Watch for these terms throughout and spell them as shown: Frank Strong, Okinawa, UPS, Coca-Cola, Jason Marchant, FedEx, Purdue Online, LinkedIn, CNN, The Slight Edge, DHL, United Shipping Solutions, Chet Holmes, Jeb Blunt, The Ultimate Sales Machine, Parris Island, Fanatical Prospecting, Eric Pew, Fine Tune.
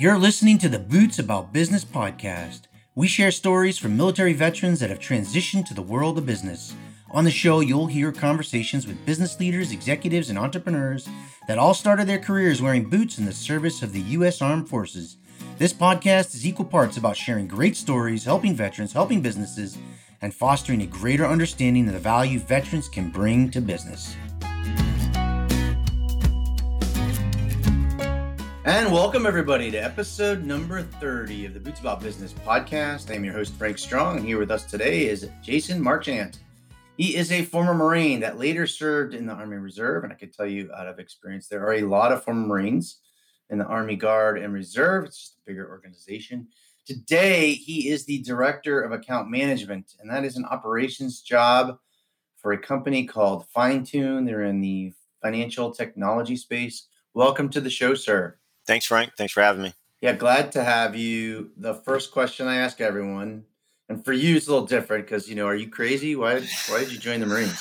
You're listening to the Boots About Business podcast. We share stories from military veterans that have transitioned to the world of business. On the show, you'll hear conversations with business leaders, executives, and entrepreneurs that all started their careers wearing boots in the service of the U.S. Armed Forces. This podcast is equal parts about sharing great stories, helping veterans, helping businesses, and fostering a greater understanding of the value veterans can bring to business. And welcome, everybody, to episode number 30 of the Boots About Business podcast. I'm your host, Frank Strong, and here with us today is Jason Marchant. He is a former Marine that later served in the Army Reserve, and I can tell you out of experience, there are a lot of former Marines in the Army Guard and Reserve. It's just a bigger organization. Today, he is the Director of Account Management, and that is an operations job for a company called Fine Tune. They're in the financial technology space. Welcome to the show, sir. Thanks, Frank. Thanks for having me. Yeah, glad to have you. The first question I ask everyone, and for you, it's a little different because, you know, are you crazy? Why did you join the Marines?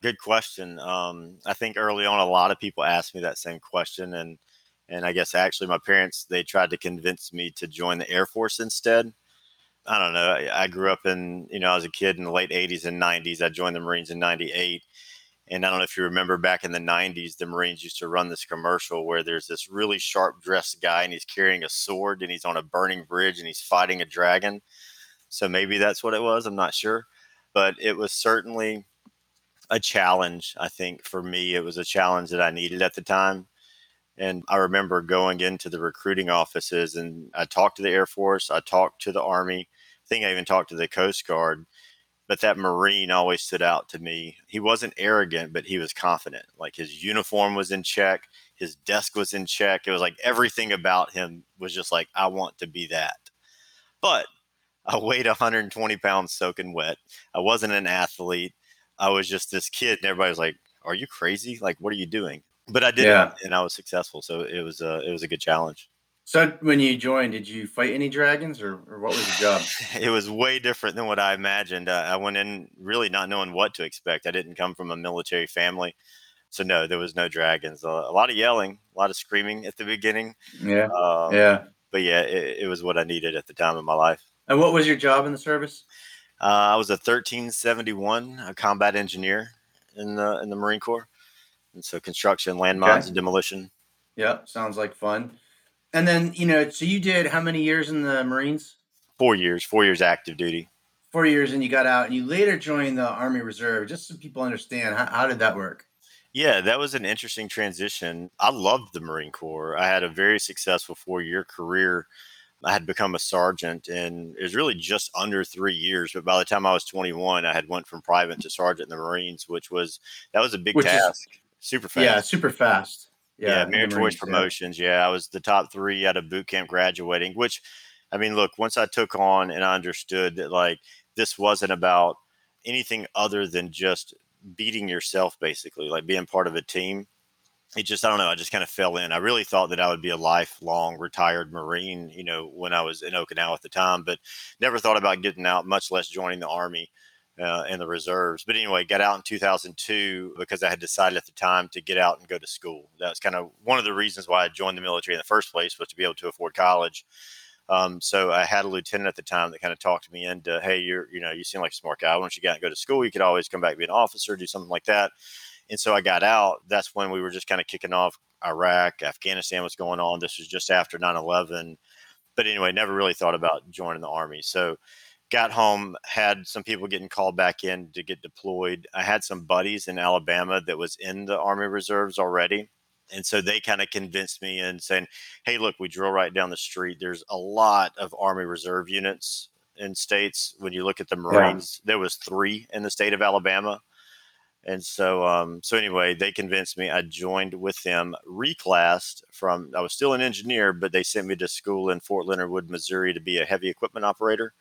Good question. I think early on, a lot of people asked me that same question. And I guess actually my parents, they tried to convince me to join the Air Force instead. I don't know. I grew up in, you know, I was a kid in the late 80s and 90s. I joined the Marines in 98. And I don't know if you remember back in the 90s, the Marines used to run this commercial where there's this really sharp dressed guy and he's carrying a sword and he's on a burning bridge and he's fighting a dragon. So maybe that's what it was. I'm not sure. But it was certainly a challenge, I think, for me. It was a challenge that I needed at the time. And I remember going into the recruiting offices and I talked to the Air Force. I talked to the Army. I think I even talked to the Coast Guard. But that Marine always stood out to me. He wasn't arrogant, but he was confident. Like his uniform was in check. His desk was in check. It was like everything about him was just like, I want to be that. But I weighed 120 pounds soaking wet. I wasn't an athlete. I was just this kid. And everybody was like, are you crazy? Like, what are you doing? But I did it, and I was successful. So it was a good challenge. So when you joined, did you fight any dragons or what was the job? It was way different than what I imagined. I went in really not knowing what to expect. I didn't come from a military family. So no, there was no dragons. A lot of yelling, a lot of screaming at the beginning. Yeah. But yeah, it was what I needed at the time of my life. And what was your job in the service? I was a 1371, a combat engineer in the Marine Corps. And so construction, landmines, and demolition. Yeah. Sounds like fun. And then, you know, so you did how many years in the Marines? 4 years. 4 years active duty. 4 years, and you got out, and you later joined the Army Reserve. Just so people understand, how did that work? Yeah, that was an interesting transition. I loved the Marine Corps. I had a very successful 4-year career. I had become a sergeant, and it was really just under 3 years. But by the time I was 21, I had went from private to sergeant in the Marines, which was a big task. Super fast. Yeah, super fast. Yeah, merit choice promotions. Yeah, I was the top three out of boot camp graduating, which, I mean, look, once I took on and I understood that, like, this wasn't about anything other than just beating yourself, basically, like being part of a team. It just, I don't know, I just kind of fell in. I really thought that I would be a lifelong retired Marine, you know, when I was in Okinawa at the time, but never thought about getting out, much less joining the Army and the reserves. But anyway, got out in 2002 because I had decided at the time to get out and go to school. That was kind of one of the reasons why I joined the military in the first place, was to be able to afford college. So I had a lieutenant at the time that kind of talked me into, hey, you seem like a smart guy. Why don't you get out and go to school? You could always come back and be an officer, do something like that. And so I got out. That's when we were just kind of kicking off Iraq, Afghanistan was going on. This was just after 9/11. But anyway, never really thought about joining the Army. So got home, had some people getting called back in to get deployed. I had some buddies in Alabama that was in the Army Reserves already. And so they kind of convinced me and saying, hey, look, we drill right down the street. There's a lot of Army Reserve units in states. When you look at the Marines, there was 3 in the state of Alabama. And so, anyway, they convinced me. I joined with them, reclassed I was still an engineer, but they sent me to school in Fort Leonard Wood, Missouri to be a heavy equipment operator.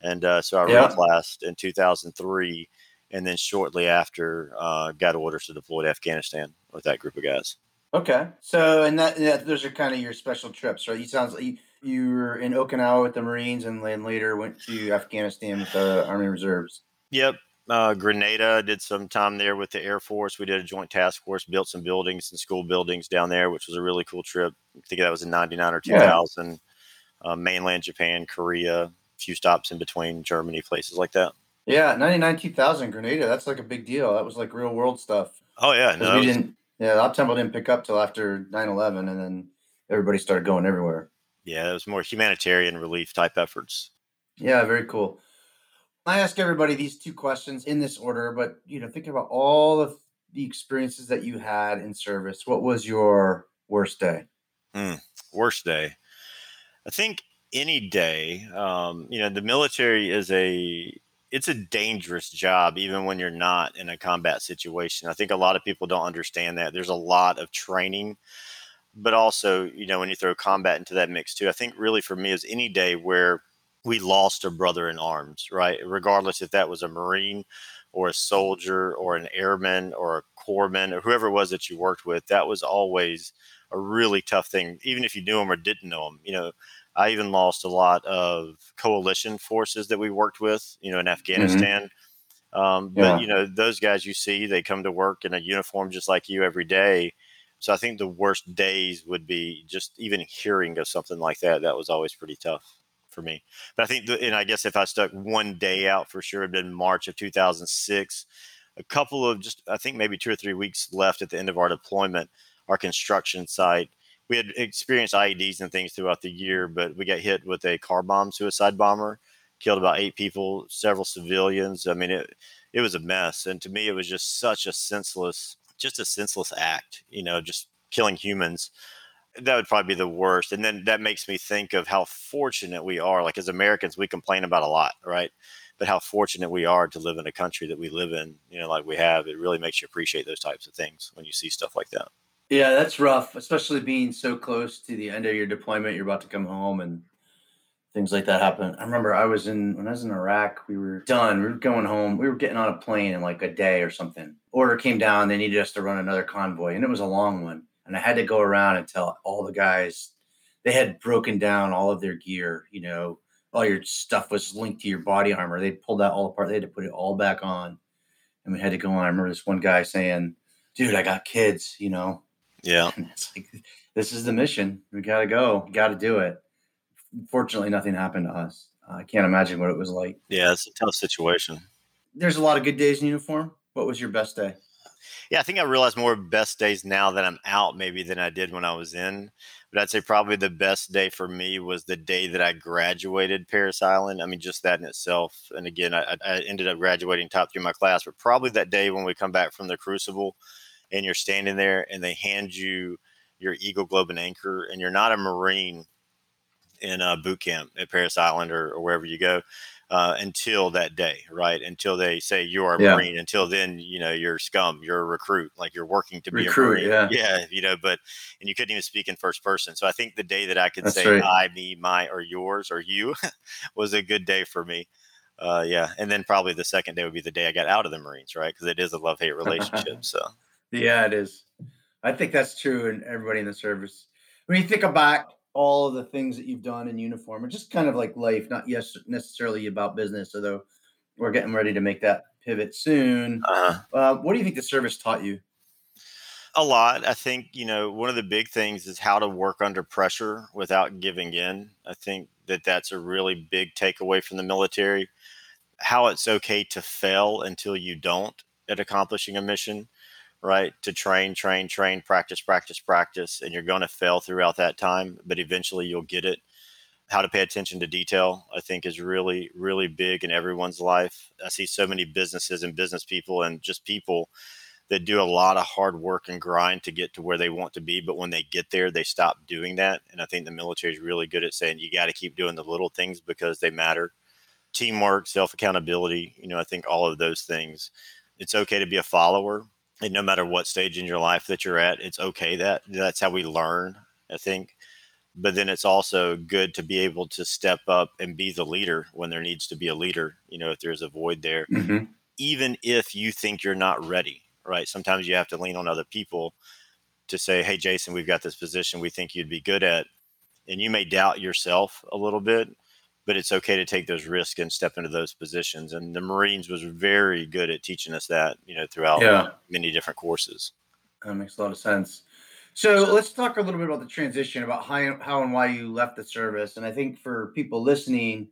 And so I reclassed in 2003, and then shortly after got orders to deploy to Afghanistan with that group of guys. Okay. So, and those are kind of your special trips, right? It sounds like you were in Okinawa with the Marines and then later went to Afghanistan with the Army Reserves. Yep. Grenada, did some time there with the Air Force. We did a joint task force, built some buildings and school buildings down there, which was a really cool trip. I think that was in 99 or 2000. Yeah. Mainland Japan, Korea, a few stops in between, Germany, places like that. Yeah, 99, 2000, Grenada. That's like a big deal. That was like real world stuff. Oh, yeah. No, the op tempo didn't pick up till after 9/11, and then everybody started going everywhere. Yeah, it was more humanitarian relief type efforts. Yeah, very cool. I ask everybody these two questions in this order, but thinking about all of the experiences that you had in service, what was your worst day? Worst day. I think any day. The military is it's a dangerous job, even when you're not in a combat situation. I think a lot of people don't understand that. There's a lot of training, but also, when you throw combat into that mix too, I think really for me is any day where we lost a brother in arms, right? Regardless if that was a Marine or a soldier or an airman or a corpsman or whoever it was that you worked with, that was always a really tough thing, even if you knew them or didn't know them. I even lost a lot of coalition forces that we worked with, in Afghanistan. Mm-hmm. But, those guys you see, they come to work in a uniform just like you every day. So I think the worst days would be just even hearing of something like that. That was always pretty tough for me. But I think, I guess if I stuck one day out for sure, it'd been March of 2006, a couple of I think maybe 2 or 3 weeks left at the end of our deployment, our construction site. We had experienced IEDs and things throughout the year, but we got hit with a car bomb, suicide bomber, killed about 8 people, several civilians. I mean, it was a mess. And to me, it was just such a senseless act, just killing humans. That would probably be the worst. And then that makes me think of how fortunate we are. Like as Americans, we complain about a lot, right? But how fortunate we are to live in a country that we live in, like we have. It really makes you appreciate those types of things when you see stuff like that. Yeah, that's rough, especially being so close to the end of your deployment. You're about to come home and things like that happen. I remember when I was in Iraq, we were done. We were going home. We were getting on a plane in like a day or something. Order came down. They needed us to run another convoy, and it was a long one. And I had to go around and tell all the guys, they had broken down all of their gear, all your stuff was linked to your body armor. They pulled that all apart. They had to put it all back on. And we had to go on. I remember this one guy saying, dude, I got kids, Yeah. And it's like, this is the mission. We got to go. We got to do it. Fortunately, nothing happened to us. I can't imagine what it was like. Yeah, it's a tough situation. There's a lot of good days in uniform. What was your best day? Yeah, I think I realize more best days now that I'm out maybe than I did when I was in. But I'd say probably the best day for me was the day that I graduated Parris Island. I mean, just that in itself. And again, I ended up graduating top 3 in my class. But probably that day when we come back from the Crucible and you're standing there and they hand you your Eagle, Globe, and Anchor. And you're not a Marine in a boot camp at Parris Island or wherever you go. Until that day, right? Until they say you are a Marine. Until then, you're scum. You're a recruit. Like you're working to be a Marine. Yeah. And you couldn't even speak in first person. So I think the day that I could say right. I, me, my, or yours, or you was a good day for me. And then probably the second day would be the day I got out of the Marines, right? Because it is a love-hate relationship. So yeah, it is. I think that's true in everybody in the service. When you think about all of the things that you've done in uniform are just kind of like life, not necessarily about business, although we're getting ready to make that pivot soon. What do you think the service taught you? A lot. I think, one of the big things is how to work under pressure without giving in. I think that's a really big takeaway from the military, how it's okay to fail until you don't at accomplishing a mission, right? To train, practice, and you're going to fail throughout that time, but eventually you'll get it. How to pay attention to detail, I think, is really, really big in everyone's life. I see so many businesses and business people and just people that do a lot of hard work and grind to get to where they want to be, but when they get there, they stop doing that. And I think the military is really good at saying you got to keep doing the little things because they matter. Teamwork, self-accountability, I think all of those things. It's okay to be a follower. And no matter what stage in your life that you're at, it's okay. That's how we learn, I think. But then it's also good to be able to step up and be the leader when there needs to be a leader, if there's a void there, even if you think you're not ready, right? Sometimes you have to lean on other people to say, hey, Jason, we've got this position we think you'd be good at. And you may doubt yourself a little bit, but it's okay to take those risks and step into those positions. And the Marines was very good at teaching us that, you know, throughout many different courses. That makes a lot of sense. So let's talk a little bit about the transition, about how and why you left the service. And I think for people listening,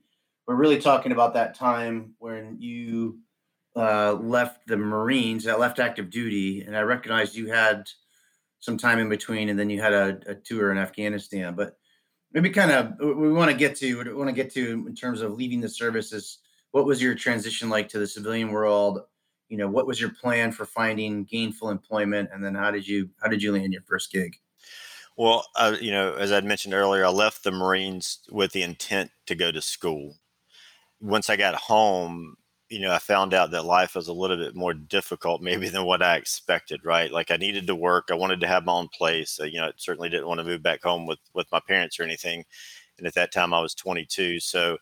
we're really talking about that time when you left the Marines, that left active duty. And I recognized you had some time in between, and then you had a tour in Afghanistan. But maybe kind of we want to get to in terms of leaving the services. What was your transition like to the civilian world? You know, what was your plan for finding gainful employment, and then how did you land your first gig? Well, you know, as I'd mentioned earlier, I left the Marines with the intent to go to school. Once I got home, you know, I found out that life was a little bit more difficult maybe than what I expected, right? Like I needed to work. I wanted to have my own place. You know, I certainly didn't want to move back home with my parents or anything. And at that time I was 22. So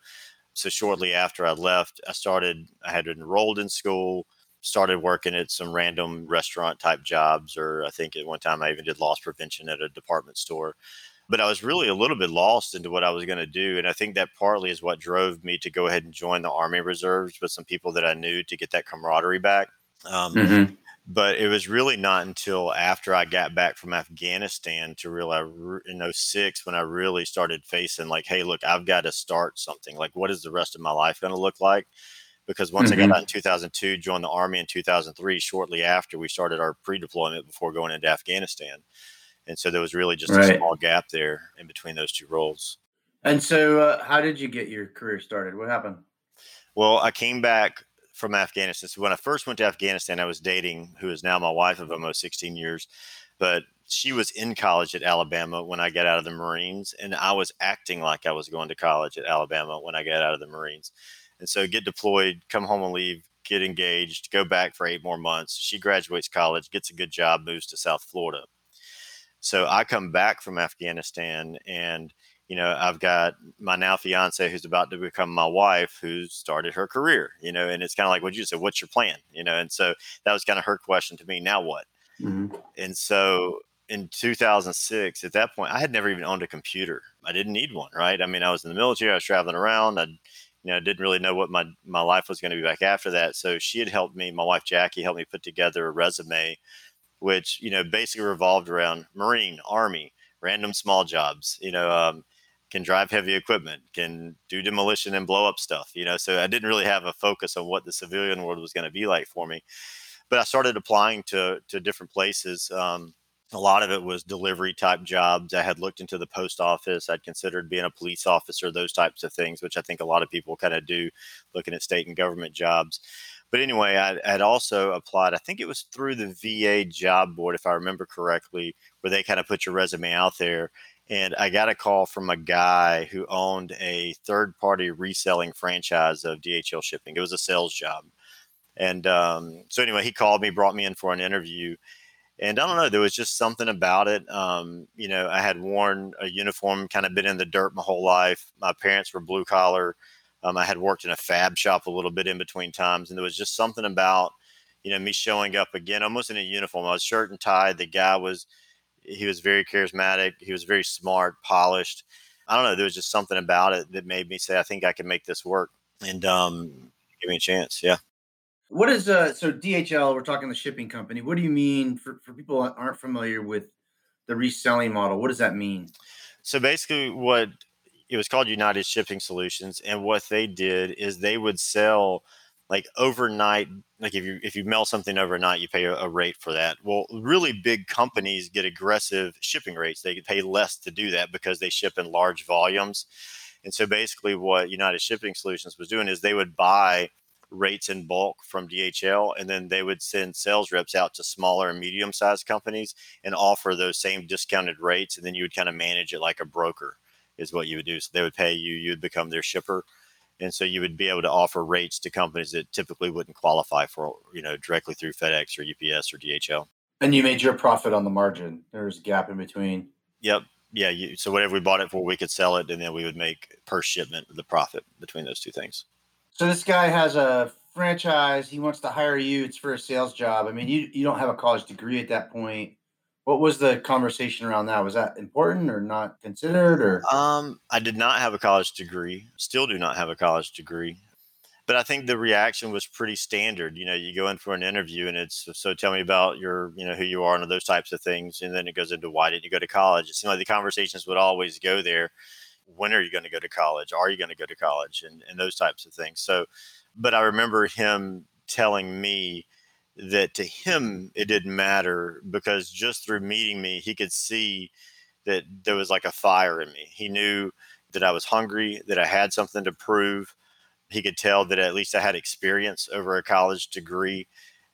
shortly after I left, I had enrolled in school, started working at some random restaurant type jobs. Or I think at one time I even did loss prevention at a department store. But I was really a little bit lost into what I was going to do. And I think that partly is what drove me to go ahead and join the Army Reserves with some people that I knew to get that camaraderie back. But it was really not until after I got back from Afghanistan to realize in 2006 when I really started facing like, hey, look, I've got to start something. Like, what is the rest of my life going to look like? Because once I got out in 2002, joined the Army in 2003, shortly after we started our pre-deployment before going into Afghanistan. And so there was really just a small gap there in between those two roles. And so how did you get your career started? What happened? Well, I came back from Afghanistan. So when I first went to Afghanistan, I was dating who is now my wife of almost 16 years. But she was in college at Alabama when I got out of the Marines. And I was acting like I was going to college at Alabama when I got out of the Marines. And so get deployed, come home and leave, get engaged, go back for 8 more months. She graduates college, gets a good job, moves to South Florida. So I come back from Afghanistan and, you know, I've got my now fiance who's about to become my wife, who started her career, you know, and it's kind of like, what'd you say? What's your plan? You know? And so that was kind of her question to me. Now what? Mm-hmm. And so in 2006, at that point, I had never even owned a computer. I didn't need one. Right. I mean, I was in the military, I was traveling around. I didn't really know what my life was going to be like after that. So she had helped me. My wife, Jackie, helped me put together a resume, which, you know, basically revolved around Marine, Army, random small jobs, you know, can drive heavy equipment, can do demolition and blow up stuff, you know. So I didn't really have a focus on what the civilian world was going to be like for me. But I started applying to different places. A lot of it was delivery type jobs. I had looked into the post office. I'd considered being a police officer, those types of things, which I think a lot of people kind of do looking at state and government jobs. But anyway, I had also applied, I think it was through the VA job board, if I remember correctly, where they kind of put your resume out there. And I got a call from a guy who owned a third-party reselling franchise of DHL shipping. It was a sales job. And so anyway, he called me, brought me in for an interview. And I don't know, there was just something about it. You know, I had worn a uniform, kind of been in the dirt my whole life. My parents were blue collar. I had worked in a fab shop a little bit in between times, and there was just something about, you know, me showing up again, almost in a uniform. I was shirt and tie. The guy he was very charismatic. He was very smart, polished. I don't know. There was just something about it that made me say, I think I can make this work, and give me a chance. Yeah. What is so DHL? We're talking the shipping company. What do you mean for people that aren't familiar with the reselling model? What does that mean? So basically, it was called United Shipping Solutions. And what they did is they would sell like overnight, like if you mail something overnight, you pay a rate for that. Well, really big companies get aggressive shipping rates. They pay less to do that because they ship in large volumes. And so basically what United Shipping Solutions was doing is they would buy rates in bulk from DHL, and then they would send sales reps out to smaller and medium-sized companies and offer those same discounted rates. And then you would kind of manage it like a broker is what you would do. So they would pay you, you would become their shipper. And so you would be able to offer rates to companies that typically wouldn't qualify for, you know, directly through FedEx or UPS or DHL. And you made your profit on the margin. There's a gap in between. Yep. Yeah. So whatever we bought it for, we could sell it. And then we would make per shipment the profit between those two things. So this guy has a franchise. He wants to hire you. It's for a sales job. I mean, you don't have a college degree at that point. What was the conversation around that? Was that important or not considered? Or I did not have a college degree. Still do not have a college degree. But I think the reaction was pretty standard. You know, you go in for an interview and it's, so tell me about your, you know, who you are and those types of things. And then it goes into, why didn't you go to college? It seemed like the conversations would always go there. When are you going to go to college? Are you going to go to college? And those types of things. So, but I remember him telling me that to him, it didn't matter because just through meeting me, he could see that there was like a fire in me. He knew that I was hungry, that I had something to prove. He could tell that at least I had experience over a college degree.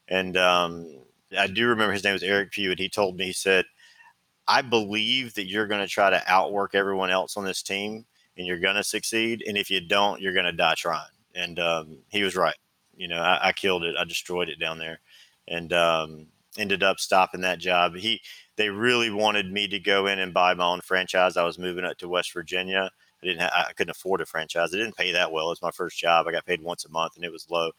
And I do remember his name was Eric Pew. And he told me, he said, I believe that you're going to try to outwork everyone else on this team and you're going to succeed. And if you don't, you're going to die trying. And he was right. You know, I killed it. I destroyed it down there and ended up stopping that job. They really wanted me to go in and buy my own franchise. I was moving up to West Virginia. I couldn't afford a franchise. It didn't pay that well. It was my first job. I got paid once a month and it was low.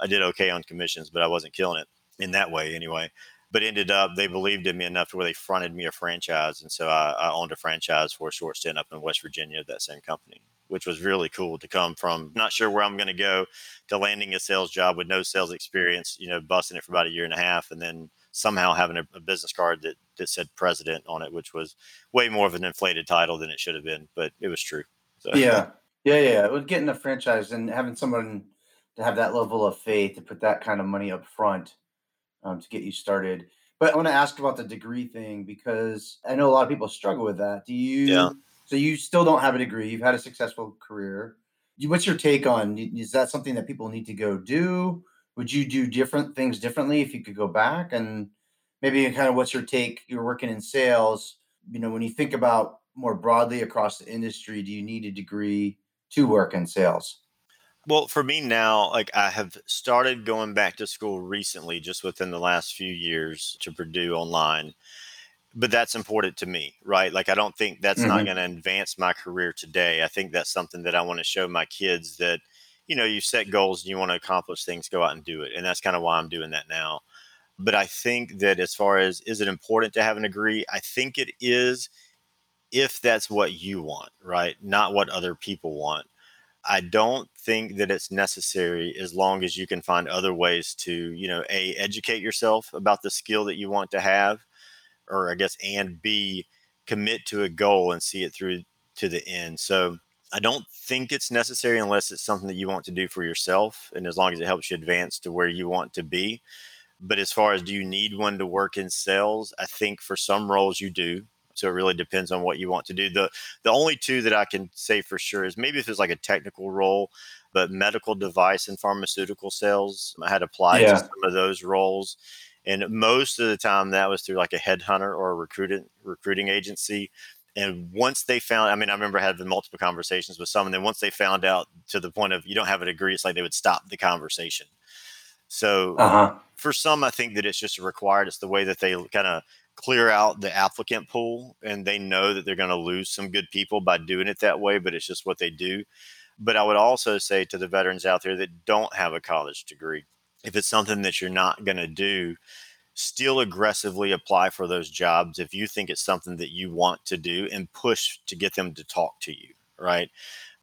I did okay on commissions, but I wasn't killing it in that way anyway. But ended up, they believed in me enough to where they fronted me a franchise. And so I owned a franchise for a short stint up in West Virginia at that same company, which was really cool to come from not sure where I'm going to go to landing a sales job with no sales experience, you know, busting it for about a year and a half. And then somehow having a business card that said president on it, which was way more of an inflated title than it should have been, but it was true. So. Yeah. It was getting a franchise and having someone to have that level of faith to put that kind of money up front. To get you started. But I want to ask about the degree thing because I know a lot of people struggle with that. So you still don't have a degree. You've had a successful career. What's your take on, is that something that people need to go do? Would you do different things differently if you could go back? And maybe kind of what's your take? You're working in sales. You know, when you think about more broadly across the industry, do you need a degree to work in sales? Well, for me now, like I have started going back to school recently, just within the last few years to Purdue Online, but that's important to me, right? Like, I don't think that's not going to advance my career today. I think that's something that I want to show my kids that, you know, you set goals and you want to accomplish things, go out and do it. And that's kind of why I'm doing that now. But I think that as far as, is it important to have a degree? I think it is if that's what you want, right? Not what other people want. I don't think that it's necessary as long as you can find other ways to, you know, A, educate yourself about the skill that you want to have, or I guess, and B, commit to a goal and see it through to the end. So I don't think it's necessary unless it's something that you want to do for yourself. And as long as it helps you advance to where you want to be. But as far as do you need one to work in sales, I think for some roles you do. So it really depends on what you want to do. The only two that I can say for sure is maybe if it's like a technical role, but medical device and pharmaceutical sales, I had applied to some of those roles. And most of the time that was through like a headhunter or a recruiting agency. And once they found, I mean, I remember having multiple conversations with some, and then once they found out to the point of you don't have a degree, it's like they would stop the conversation. So for some, I think that it's just required. It's the way that they kind of clear out the applicant pool, and they know that they're going to lose some good people by doing it that way, but it's just what they do. But I would also say to the veterans out there that don't have a college degree, if it's something that you're not going to do, still aggressively apply for those jobs if you think it's something that you want to do and push to get them to talk to you, right?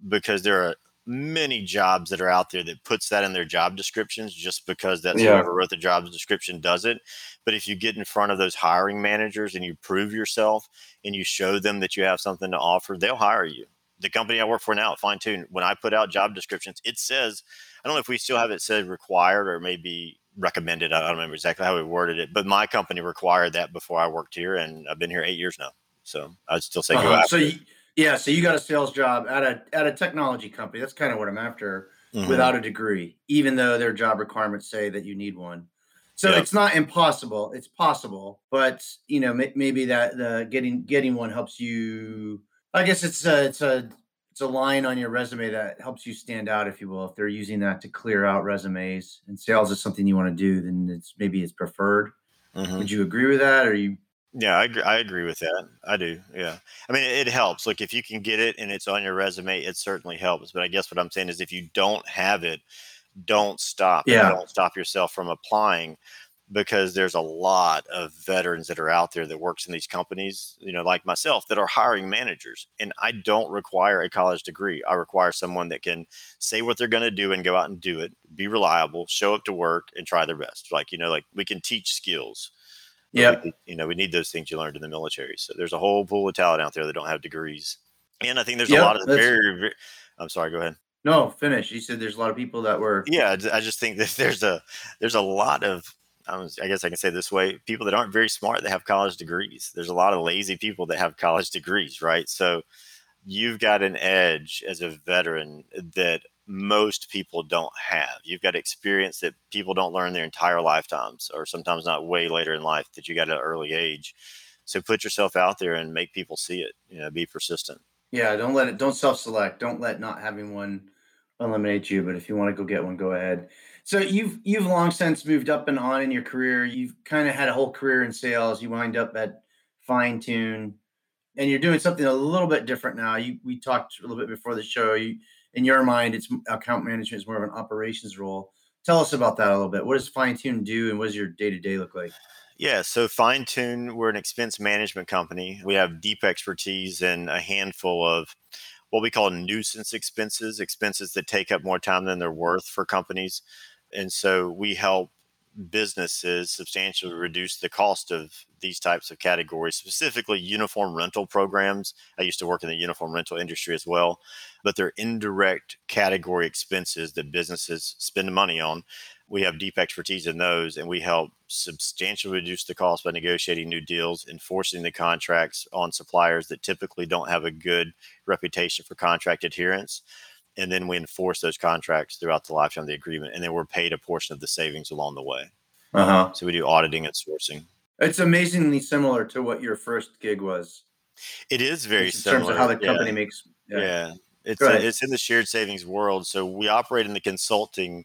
Because there are many jobs that are out there that puts that in their job descriptions just because that's whoever wrote the job description does it. But if you get in front of those hiring managers and you prove yourself and you show them that you have something to offer, they'll hire you. The company I work for now, Fine Tune, when I put out job descriptions, it says, I don't know if we still have it said required or maybe recommended. I don't remember exactly how we worded it, but my company required that before I worked here, and I've been here 8 years now. So I'd still say go after it. Yeah, so you got a sales job at a technology company. That's kind of what I'm after, without a degree, even though their job requirements say that you need one. So it's not impossible; it's possible. But you know, maybe that getting one helps you. I guess it's a line on your resume that helps you stand out, if you will. If they're using that to clear out resumes, and sales is something you want to do, then it's preferred. Would you agree with that, or you? Yeah, I agree with that. I do. Yeah. I mean, it helps. Look, if you can get it and it's on your resume, it certainly helps. But I guess what I'm saying is if you don't have it, don't stop yourself from applying. because there's a lot of veterans that are out there that works in these companies, you know, like myself, that are hiring managers. And I don't require a college degree. I require someone that can say what they're going to do and go out and do it, be reliable, show up to work, and try their best. Like, you know, like we can teach skills. Yeah. You know, we need those things you learned in the military. So there's a whole pool of talent out there that don't have degrees. And I think there's a lot of very I'm sorry, go ahead. No, finish. You said there's a lot of people that were. Yeah, I just think that there's a lot of, I guess I can say this way, people that aren't very smart that have college degrees. There's a lot of lazy people that have college degrees, right? So you've got an edge as a veteran that most people don't have. You've got experience that people don't learn their entire lifetimes, or sometimes not way later in life, that you got at an early age. So put yourself out there and make people see it. You know, be persistent. Yeah, don't self-select. Don't let not having one eliminate you. But if you want to go get one, go ahead. So you've long since moved up and on in your career. You've kind of had a whole career in sales. You wind up at Fine Tune, and you're doing something a little bit different now. We talked a little bit before the show. In your mind, it's account management is more of an operations role. Tell us about that a little bit. What does Fine Tune do, and what does your day-to-day look like? Yeah, so Fine Tune, we're an expense management company. We have deep expertise in a handful of what we call nuisance expenses that take up more time than they're worth for companies. And so we help businesses substantially reduce the cost of these types of categories, specifically uniform rental programs. I used to work in the uniform rental industry as well, but they're indirect category expenses that businesses spend money on. We have deep expertise in those, and we help substantially reduce the cost by negotiating new deals, enforcing the contracts on suppliers that typically don't have a good reputation for contract adherence. And then we enforce those contracts throughout the lifetime of the agreement, and then we're paid a portion of the savings along the way. Uh-huh. So we do auditing and sourcing. It's amazingly similar to what your first gig was. It is very similar. In terms of how the company makes. Yeah. It's in the shared savings world. So we operate in the consulting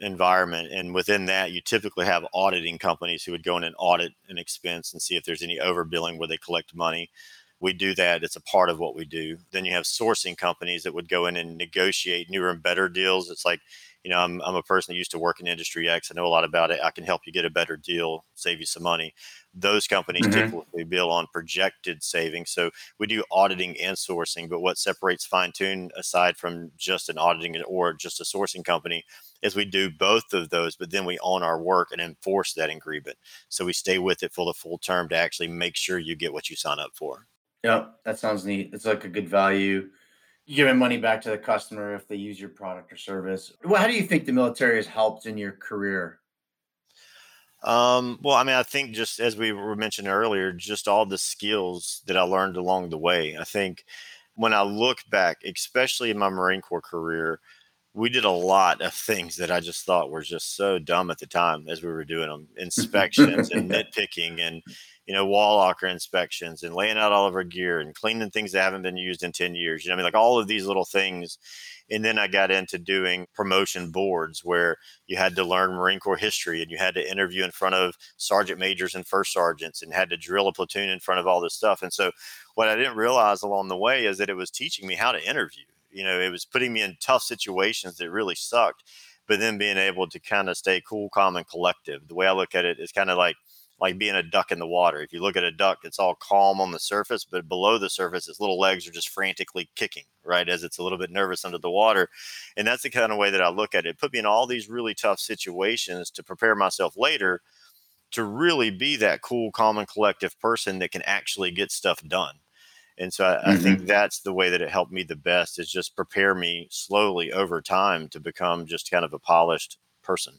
environment, and within that you typically have auditing companies who would go in and audit an expense and see if there's any overbilling where they collect money. We do that. It's a part of what we do. Then you have sourcing companies that would go in and negotiate newer and better deals. It's like, you know, I'm a person that used to work in industry X. I know a lot about it. I can help you get a better deal, save you some money. Those companies typically bill on projected savings. So we do auditing and sourcing, but what separates Fine Tune aside from just an auditing or just a sourcing company is we do both of those, but then we own our work and enforce that agreement. So we stay with it for the full term to actually make sure you get what you sign up for. Yep. That sounds neat. It's like a good value. You're giving money back to the customer if they use your product or service. Well, how do you think the military has helped in your career? Well, I mean, I think just as we were mentioning earlier, just all the skills that I learned along the way. I think when I look back, especially in my Marine Corps career, we did a lot of things that I just thought were just so dumb at the time as we were doing them. Inspections and nitpicking and, you know, wall locker inspections and laying out all of our gear and cleaning things that haven't been used in 10 years. You know what I mean? Like all of these little things. And then I got into doing promotion boards where you had to learn Marine Corps history and you had to interview in front of sergeant majors and first sergeants and had to drill a platoon in front of all this stuff. And so what I didn't realize along the way is that it was teaching me how to interview. You know, it was putting me in tough situations that really sucked, but then being able to kind of stay cool, calm, and collective. The way I look at it is kind of like being a duck in the water. If you look at a duck, it's all calm on the surface, but below the surface, its little legs are just frantically kicking, right, as it's a little bit nervous under the water. And that's the kind of way that I look at it. It put me in all these really tough situations to prepare myself later to really be that cool, calm, and collective person that can actually get stuff done. And so I think that's the way that it helped me the best, is just prepare me slowly over time to become just kind of a polished person.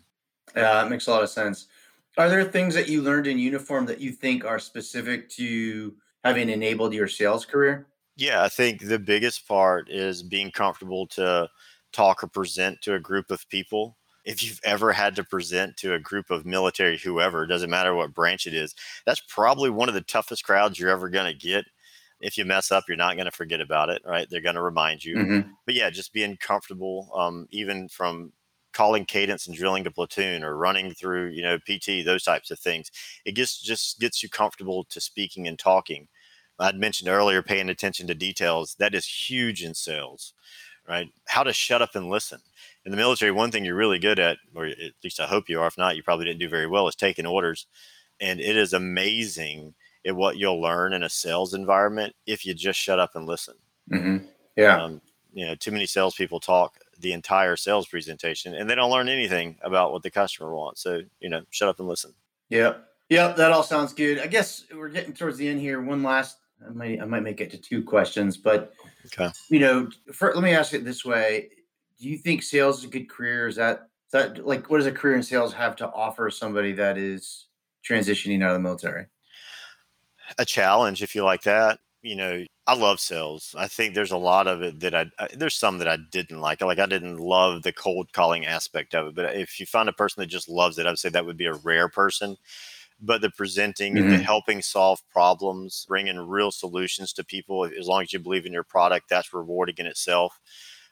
Yeah, that makes a lot of sense. Are there things that you learned in uniform that you think are specific to having enabled your sales career? Yeah, I think the biggest part is being comfortable to talk or present to a group of people. If you've ever had to present to a group of military whoever, doesn't matter what branch it is, that's probably one of the toughest crowds you're ever going to get. If you mess up, you're not going to forget about it, right? They're going to remind you. But yeah, just being comfortable, even from calling cadence and drilling to platoon or running through, you know, PT, those types of things. It just gets you comfortable to speaking and talking. I'd mentioned earlier, paying attention to details. That is huge in sales, right? How to shut up and listen. in the military, one thing you're really good at, or at least I hope you are, if not, you probably didn't do very well, is taking orders. And it is amazing at what you'll learn in a sales environment if you just shut up and listen. Mm-hmm. Yeah. You know, too many salespeople talk the entire sales presentation and they don't learn anything about what the customer wants. So, you know, shut up and listen. Yeah. Yeah. That all sounds good. I guess we're getting towards the end here. One last, I might make it to two questions, but okay. You know, let me ask it this way. Do you think sales is a good career? Is that like, what does a career in sales have to offer somebody that is transitioning out of the military? A challenge, if you like that. You know, I love sales. I think there's a lot of it that there's some that I didn't like. Like I didn't love the cold calling aspect of it, but if you find a person that just loves it, I'd say that would be a rare person. But the presenting and the helping solve problems, bringing real solutions to people, as long as you believe in your product, that's rewarding in itself.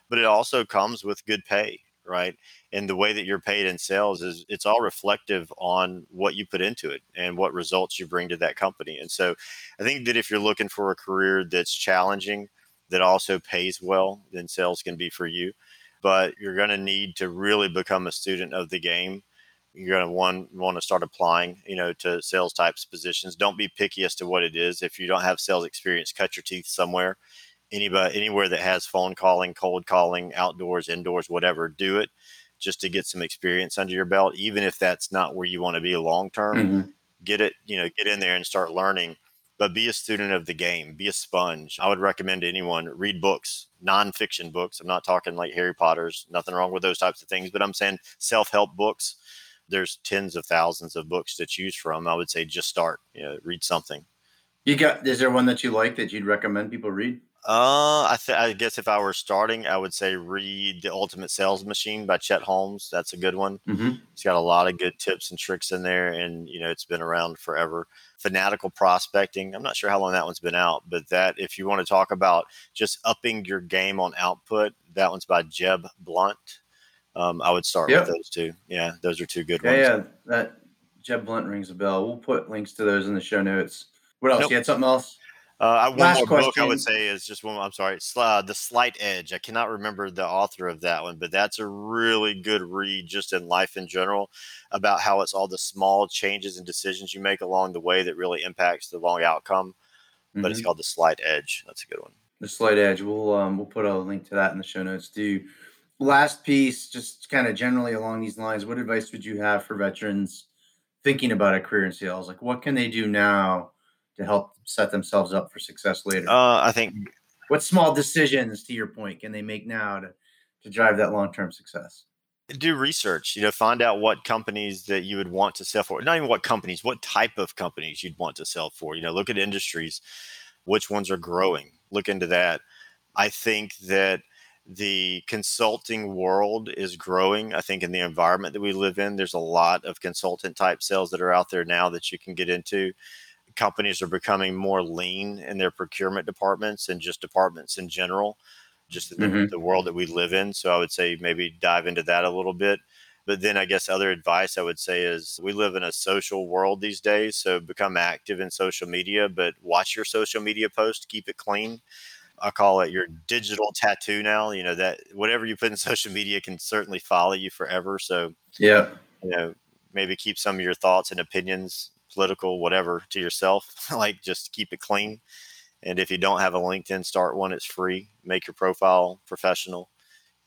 But it also comes with good pay, right? And the way that you're paid in sales is it's all reflective on what you put into it and what results you bring to that company. And so I think that if you're looking for a career that's challenging, that also pays well, then sales can be for you. But you're going to need to really become a student of the game. You're going to want to start applying, you know, to sales types positions. Don't be picky as to what it is. If you don't have sales experience, cut your teeth somewhere. Anywhere that has phone calling, cold calling, outdoors, indoors, whatever, do it just to get some experience under your belt. Even if that's not where you want to be long-term, get it, you know, get in there and start learning, but be a student of the game, be a sponge. I would recommend to anyone, read books, nonfiction books. I'm not talking like Harry Potter's, nothing wrong with those types of things, but I'm saying self-help books. There's tens of thousands of books to choose from. I would say just start, you know, read something. Is there one that you like that you'd recommend people read? I guess if I were starting, I would say read The Ultimate Sales Machine by Chet Holmes. That's a good one. It's got a lot of good tips and tricks in there. And, you know, it's been around forever. Fanatical Prospecting. I'm not sure how long that one's been out, but that if you want to talk about just upping your game on output, that one's by Jeb Blunt. I would start with those two. Yeah, those are two good ones. Yeah, that Jeb Blunt rings a bell. We'll put links to those in the show notes. What else? Nope. You had something else? Last question. Book I would say is just one. I'm sorry, The Slight Edge. I cannot remember the author of that one, but that's a really good read just in life in general about how it's all the small changes and decisions you make along the way that really impacts the long outcome. But it's called The Slight Edge. That's a good one. The Slight Edge. We'll put a link to that in the show notes too. Last piece, just kind of generally along these lines, what advice would you have for veterans thinking about a career in sales? Like, what can they do now to help set themselves up for success later? I think what small decisions, to your point, can they make now to drive that long-term success? Do research, you know, find out what companies that you would want to sell for. Not even what companies, what type of companies you'd want to sell for. You know, look at industries, which ones are growing. Look into that. I think that the consulting world is growing. I think in the environment that we live in, there's a lot of consultant type sales that are out there now that you can get into. Companies are becoming more lean in their procurement departments and just departments in general, just in the world that we live in. So I would say maybe dive into that a little bit. But then I guess other advice I would say is we live in a social world these days. So become active in social media, but watch your social media post, keep it clean. I call it your digital tattoo now, you know, that whatever you put in social media can certainly follow you forever. So, yeah, you know, maybe keep some of your thoughts and opinions, political, whatever, to yourself, like just keep it clean. And if you don't have a LinkedIn, start one. It's free. Make your profile professional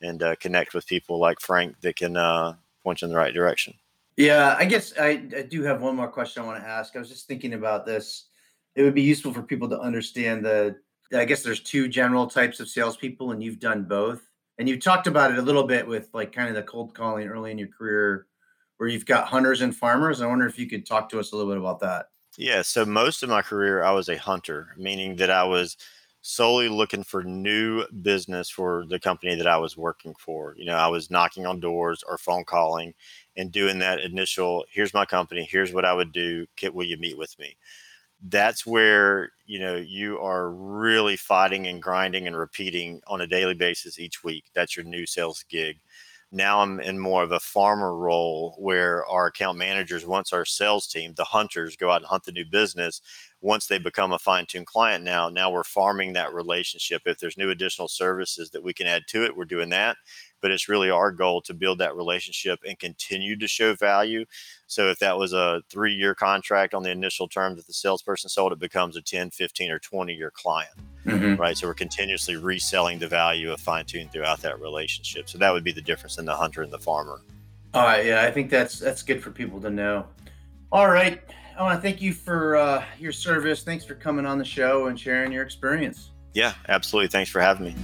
and connect with people like Frank that can point you in the right direction. Yeah, I guess I do have one more question I want to ask. I was just thinking about this. It would be useful for people to understand I guess there's two general types of salespeople, and you've done both. And you talked about it a little bit with like kind of the cold calling early in your career where you've got hunters and farmers. I wonder if you could talk to us a little bit about that. Yeah. So most of my career, I was a hunter, meaning that I was solely looking for new business for the company that I was working for. You know, I was knocking on doors or phone calling and doing that initial, here's my company, here's what I would do. Will you meet with me? That's where, you know, you are really fighting and grinding and repeating on a daily basis each week. That's your new sales gig. Now I'm in more of a farmer role where our account managers, once our sales team, the hunters, go out and hunt the new business. once they become a fine-tuned client, now we're farming that relationship. If there's new additional services that we can add to it, we're doing that. But it's really our goal to build that relationship and continue to show value. So if that was a 3-year contract on the initial term that the salesperson sold, it becomes a 10, 15, or 20-year client, right? So we're continuously reselling the value of fine-tune throughout that relationship. So that would be the difference in the hunter and the farmer. All right, yeah, I think that's good for people to know. All right, I want to thank you for your service. Thanks for coming on the show and sharing your experience. Yeah, absolutely. Thanks for having me.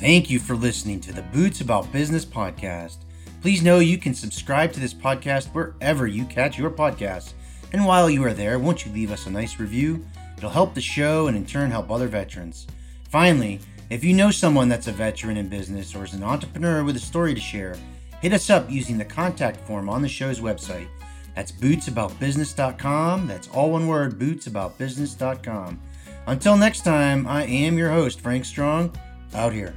Thank you for listening to the Boots About Business podcast. Please know you can subscribe to this podcast wherever you catch your podcasts. And while you are there, won't you leave us a nice review? It'll help the show and in turn help other veterans. Finally, if you know someone that's a veteran in business or is an entrepreneur with a story to share, hit us up using the contact form on the show's website. That's bootsaboutbusiness.com. That's all one word, bootsaboutbusiness.com. Until next time, I am your host, Frank Strong. Out here.